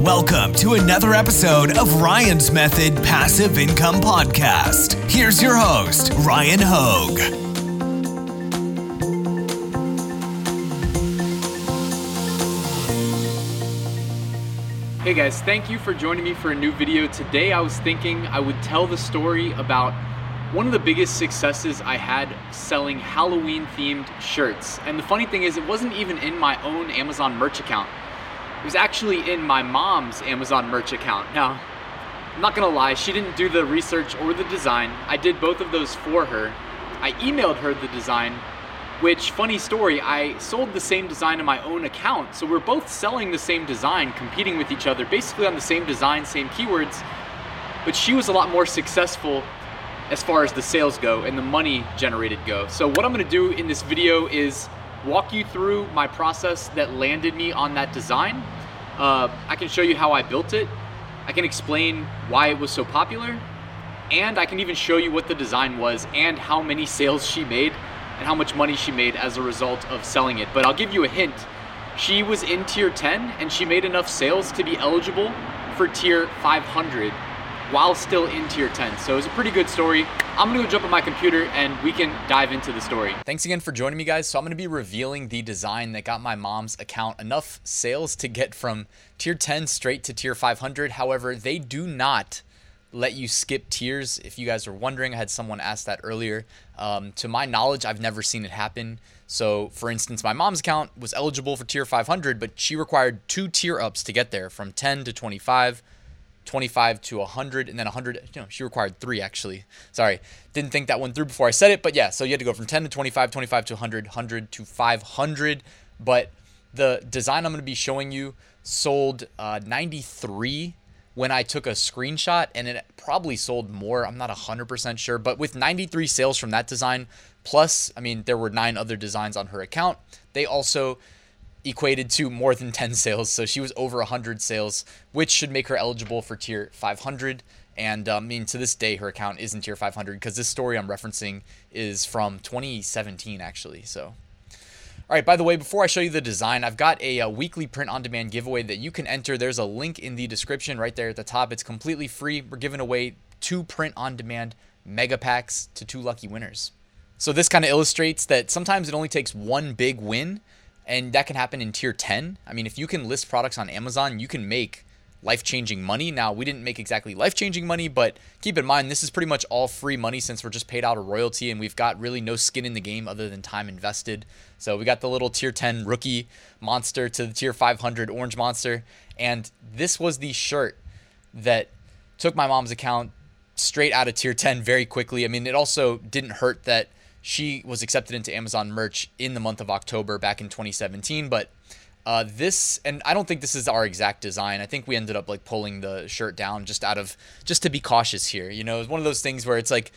Welcome to another episode of Ryan's Method Passive Income Podcast. Here's your host, Ryan Hogue. Hey guys, thank you for joining me for a new video. Today I was thinking I would tell the story about one of the biggest successes I had selling Halloween themed shirts. And the funny thing is, it wasn't even in my own Amazon Merch account. It was actually in my mom's Amazon Merch account. Now, I'm not gonna lie, she didn't do the research or the design. I did both of those for her. I emailed her the design, which, funny story, I sold the same design in my own account. So we're both selling the same design, competing with each other, basically on the same design, same keywords, but she was a lot more successful as far as the sales go and the money generated go. So what I'm gonna do in this video is walk you through my process that landed me on that design. I can show you how I built it. I can explain why it was so popular, and I can even show you what the design was and how many sales she made and how much money she made as a result of selling it. But I'll give you a hint. She was in tier 10 and she made enough sales to be eligible for tier 500 while still in tier 10. So it's a pretty good story. I'm gonna go jump on my computer and we can dive into the story. Thanks again for joining me, guys. So I'm gonna be revealing the design that got my mom's account enough sales to get from tier 10 straight to tier 500. However, they do not let you skip tiers. If you guys were wondering, I had someone ask that earlier. To my knowledge, I've never seen it happen. So for instance, my mom's account was eligible for tier 500, but she required 2 tier ups to get there, from 10 to 25, 25 to 100, and then 100, she required 3 actually. Sorry, didn't think that one through before I said it, but yeah, so you had to go from 10 to 25, 25 to 100, 100 to 500. But the design I'm gonna be showing you sold 93 when I took a screenshot, and it probably sold more. I'm not 100% sure, but with 93 sales from that design, plus, I mean, there were 9 other designs on her account. They also equated to more than 10 sales. So she was over 100 sales, which should make her eligible for tier 500. And I mean, to this day, her account isn't tier 500 because this story I'm referencing is from 2017 actually. So, all right, by the way, before I show you the design, I've got a weekly print-on-demand giveaway that you can enter. There's a link in the description right there at the top. It's completely free. We're giving away 2 print-on-demand mega packs to 2 lucky winners. So this kind of illustrates that sometimes it only takes 1 big win, and that can happen in tier 10. I mean, if you can list products on Amazon, you can make life-changing money. Now, we didn't make exactly life-changing money, but keep in mind, this is pretty much all free money since we're just paid out a royalty and we've got really no skin in the game other than time invested. So we got the little tier 10 rookie monster to the tier 500 orange monster. And this was the shirt that took my mom's account straight out of tier 10 very quickly. I mean, it also didn't hurt that she was accepted into Amazon Merch in the month of October back in 2017, but this, and I don't think this is our exact design. I think we ended up like pulling the shirt down just to be cautious here. You know, it's one of those things where it's like,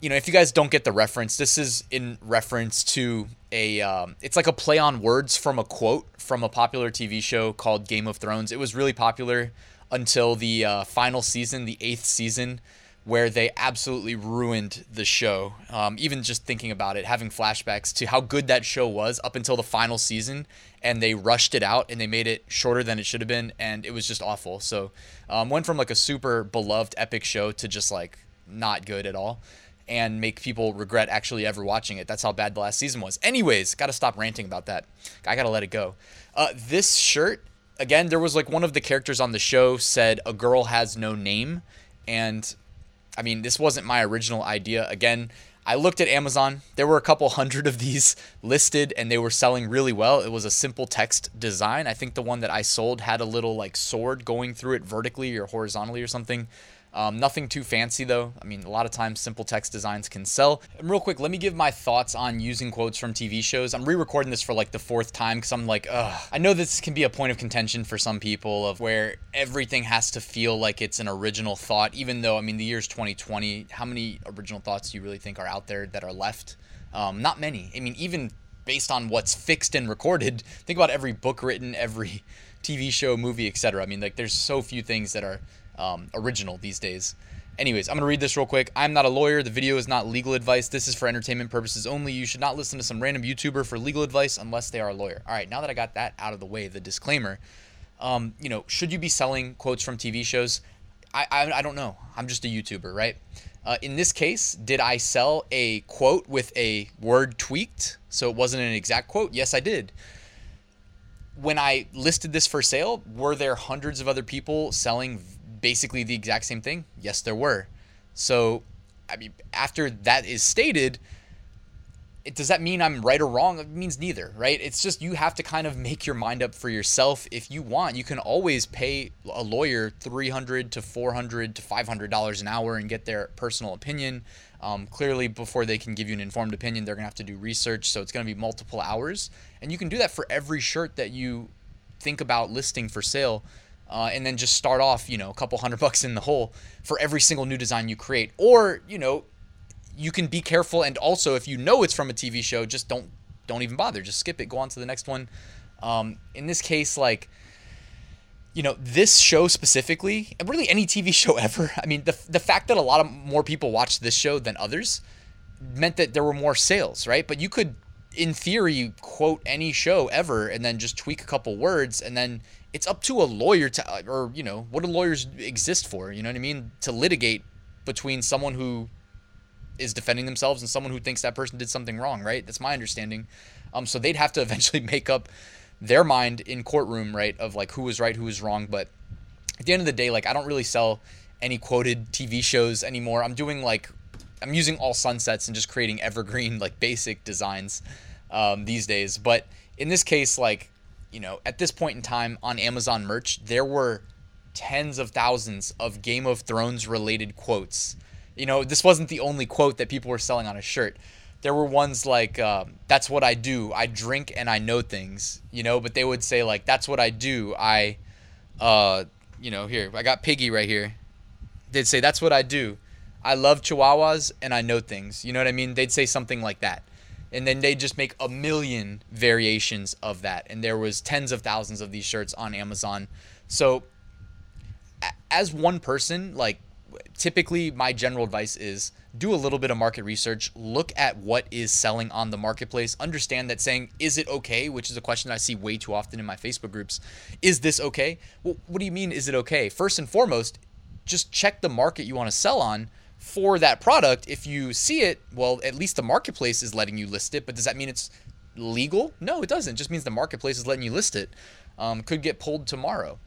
you know, if you guys don't get the reference, this is in reference to a, it's like a play on words from a quote from a popular TV show called Game of Thrones. It was really popular until the final season, the 8th season, where they absolutely ruined the show. Even just thinking about it, having flashbacks to how good that show was up until the final season, and they rushed it out and they made it shorter than it should have been, and it was just awful. So went from like a super beloved epic show to just like not good at all, and make people regret actually ever watching it. That's how bad the last season was. Anyways, gotta stop ranting about that. I gotta let it go. This shirt, again, there was like one of the characters on the show said, "A girl has no name," and I mean, this wasn't my original idea. Again, I looked at Amazon. There were a couple hundred of these listed and they were selling really well. It was a simple text design. I think the one that I sold had a little like sword going through it vertically or horizontally or something. Nothing too fancy though. I mean, a lot of times simple text designs can sell. And real quick, let me give my thoughts on using quotes from TV shows. I'm re-recording this for like the 4th time because I'm like, ugh. I know this can be a point of contention for some people of where everything has to feel like it's an original thought, even though, I mean, the year's 2020, how many original thoughts do you really think are out there that are left? Not many. I mean, even based on what's fixed and recorded, think about every book written, every TV show, movie, etc. I mean, like there's so few things that are original these days. Anyways, I'm gonna read this real quick. I'm not a lawyer. The video is not legal advice. This is for entertainment purposes only. You should not listen to some random YouTuber for legal advice unless they are a lawyer. All right, now that I got that out of the way, the disclaimer, you know, should you be selling quotes from TV shows? I don't know. I'm just a YouTuber, right? In this case, did I sell a quote with a word tweaked so it wasn't an exact quote? Yes, I did. When I listed this for sale, were there hundreds of other people selling basically the exact same thing? Yes, there were. So, I mean, after that is stated, does that mean I'm right or wrong? It means neither, right? It's just you have to kind of make your mind up for yourself. If you want, you can always pay a lawyer $300 to $400 to $500 an hour and get their personal opinion. Clearly, before they can give you an informed opinion, they're going to have to do research. So it's going to be multiple hours. And you can do that for every shirt that you think about listing for sale. And then just start off, you know, a couple $100 in the hole for every single new design you create. Or, you know, you can be careful, and also if you know it's from a TV show, just don't even bother. Just skip it. Go on to the next one. In this case, like, you know, this show specifically, and really any TV show ever. I mean, the fact that a lot of more people watched this show than others meant that there were more sales, right? But you could, in theory, quote any show ever and then just tweak a couple words, and then it's up to a lawyer to, or, you know, what do lawyers exist for? You know what I mean? To litigate between someone who is defending themselves and someone who thinks that person did something wrong, right? That's my understanding. So they'd have to eventually make up their mind in courtroom, right, of like who was right, who was wrong. But at the end of the day, like, I don't really sell any quoted TV shows anymore. I'm doing like, I'm using all sunsets and just creating evergreen, like, basic designs these days. But in this case, like, you know, at this point in time on Amazon Merch, there were tens of thousands of Game of Thrones related quotes. You know, this wasn't the only quote that people were selling on a shirt. There were ones like, that's what I do. I drink and I know things, you know, but they would say like, that's what I do. You know, here, I got Piggy right here. They'd say, that's what I do. I love Chihuahuas and I know things. You know what I mean? They'd say something like that. And then they just make a million variations of that. And there was tens of thousands of these shirts on Amazon. So as one person, like, typically my general advice is do a little bit of market research, look at what is selling on the marketplace, understand that saying, is it okay? Which is a question that I see way too often in my Facebook groups. Is this okay? Well, what do you mean? Is it okay? First and foremost, just check the market you want to sell on for that product. If you see it, well, at least the marketplace is letting you list it, but does that mean it's legal? No, it doesn't. It just means the marketplace is letting you list it. Could get pulled tomorrow.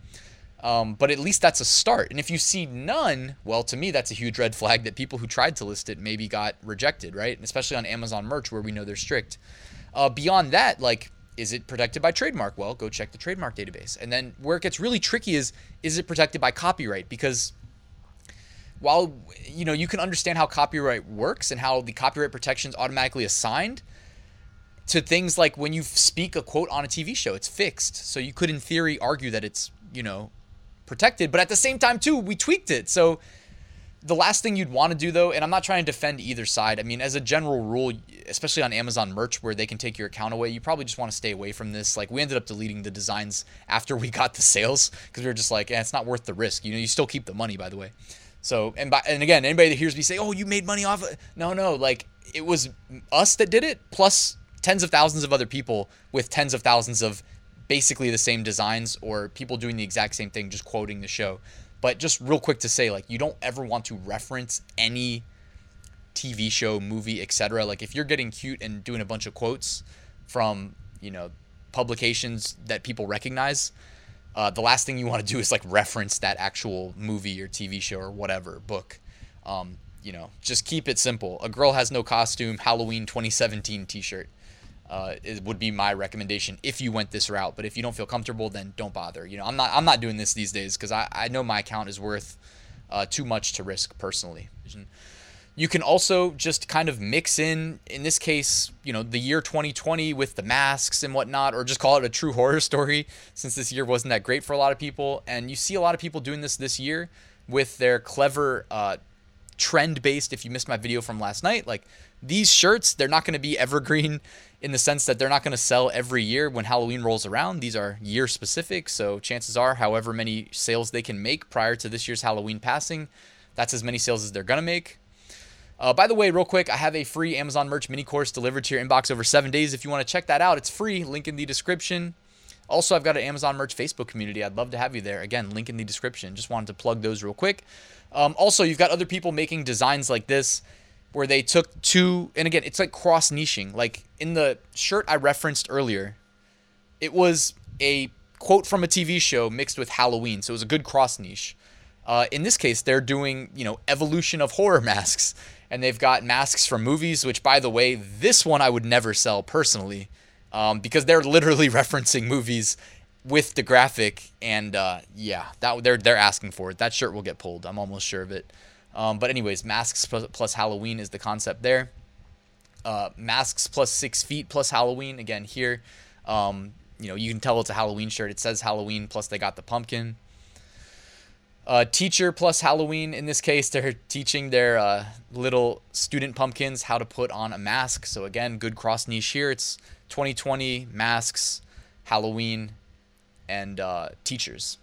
But at least that's a start. And if you see none, well, to me, that's a huge red flag that people who tried to list it maybe got rejected, right? And especially on Amazon Merch, where we know they're strict. Beyond that, like, is it protected by trademark? Well, go check the trademark database. And then where it gets really tricky is it protected by copyright? Because while, you know, you can understand how copyright works and how the copyright protection's automatically assigned to things like when you speak a quote on a TV show, it's fixed. So you could, in theory, argue that it's, you know, protected, but at the same time too, we tweaked it. So the last thing you'd want to do though, and I'm not trying to defend either side. I mean, as a general rule, especially on Amazon Merch where they can take your account away, you probably just want to stay away from this. Like, we ended up deleting the designs after we got the sales because we were just like, eh, it's not worth the risk. You know, you still keep the money, by the way. So, and again, anybody that hears me say, oh, you made money off of, no, like, it was us that did it plus tens of thousands of other people with tens of thousands of basically the same designs or people doing the exact same thing, just quoting the show. But just real quick to say, like, you don't ever want to reference any TV show, movie, etc. Like, if you're getting cute and doing a bunch of quotes from, you know, publications that people recognize, the last thing you want to do is like reference that actual movie or TV show or whatever book. You know, just keep it simple. A girl has no costume, Halloween 2017 t-shirt. It would be my recommendation if you went this route, but if you don't feel comfortable, then don't bother. You know, I'm not doing this these days because I know my account is worth too much to risk personally. You can also just kind of mix in this case, you know, the year 2020 with the masks and whatnot, or just call it a true horror story since this year wasn't that great for a lot of people. And you see a lot of people doing this year with their clever, trend-based, if you missed my video from last night, like, these shirts, they're not going to be evergreen in the sense that they're not going to sell every year when Halloween rolls around. These are year-specific, so chances are however many sales they can make prior to this year's Halloween passing, that's as many sales as they're going to make. By the way, real quick, I have a free Amazon Merch mini course delivered to your inbox over 7 days. If you want to check that out, it's free. Link in the description. Also, I've got an Amazon Merch Facebook community. I'd love to have you there. Again, link in the description. Just wanted to plug those real quick. Also, you've got other people making designs like this where they took two, and again, it's like cross niching. Like in the shirt I referenced earlier, it was a quote from a TV show mixed with Halloween. So it was a good cross niche. In this case, they're doing, you know, evolution of horror masks, and they've got masks from movies, which, by the way, this one I would never sell personally, because they're literally referencing movies with the graphic, and yeah, that they're asking for it. That shirt will get pulled. I'm almost sure of it. But anyways, masks plus Halloween is the concept there. Masks plus 6 feet plus Halloween again here. You know, you can tell it's a Halloween shirt. It says Halloween plus they got the pumpkin. Teacher plus Halloween. In this case, they're teaching their little student pumpkins how to put on a mask. So again, good cross niche here. It's 2020 masks, Halloween, and teachers.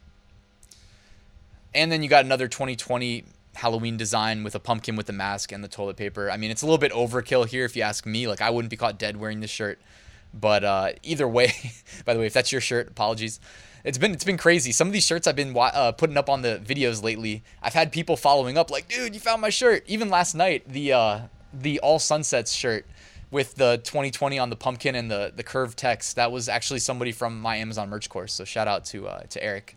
And then you got another 2020 Halloween design with a pumpkin with a mask and the toilet paper. I mean, it's a little bit overkill here if you ask me. Like, I wouldn't be caught dead wearing this shirt. But either way, by the way, if that's your shirt, apologies. It's been crazy. Some of these shirts I've been putting up on the videos lately, I've had people following up like, dude, you found my shirt. Even last night, the All Sunsets shirt with the 2020 on the pumpkin and the curved text, that was actually somebody from my Amazon merch course. So shout out to Eric.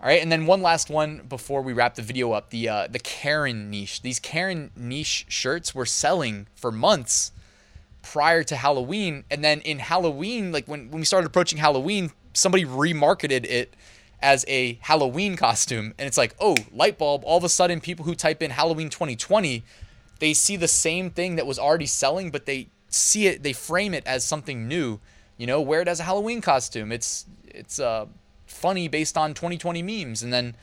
All right, and then one last one before we wrap the video up, the Karen niche. These Karen niche shirts were selling for months prior to Halloween, and then in Halloween, like when we started approaching Halloween, somebody remarketed it as a Halloween costume. And it's like, oh, light bulb. All of a sudden, people who type in Halloween 2020, they see the same thing that was already selling, but they see it, they frame it as something new, you know, wear it as a Halloween costume. It's funny based on 2020 memes. And then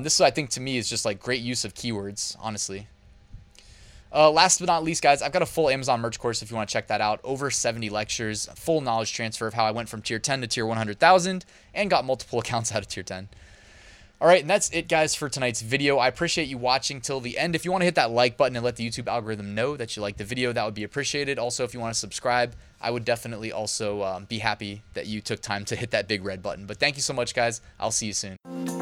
this, I think, to me is just like great use of keywords, honestly. Last but not least, guys, I've got a full Amazon merch course if you want to check that out. Over 70 lectures, full knowledge transfer of how I went from tier 10 to tier 100,000 and got multiple accounts out of tier 10. All right, and that's it, guys, for tonight's video. I appreciate you watching till the end. If you want to hit that like button and let the YouTube algorithm know that you liked the video, that would be appreciated. Also, if you want to subscribe, I would definitely also be happy that you took time to hit that big red button. But thank you so much, guys. I'll see you soon.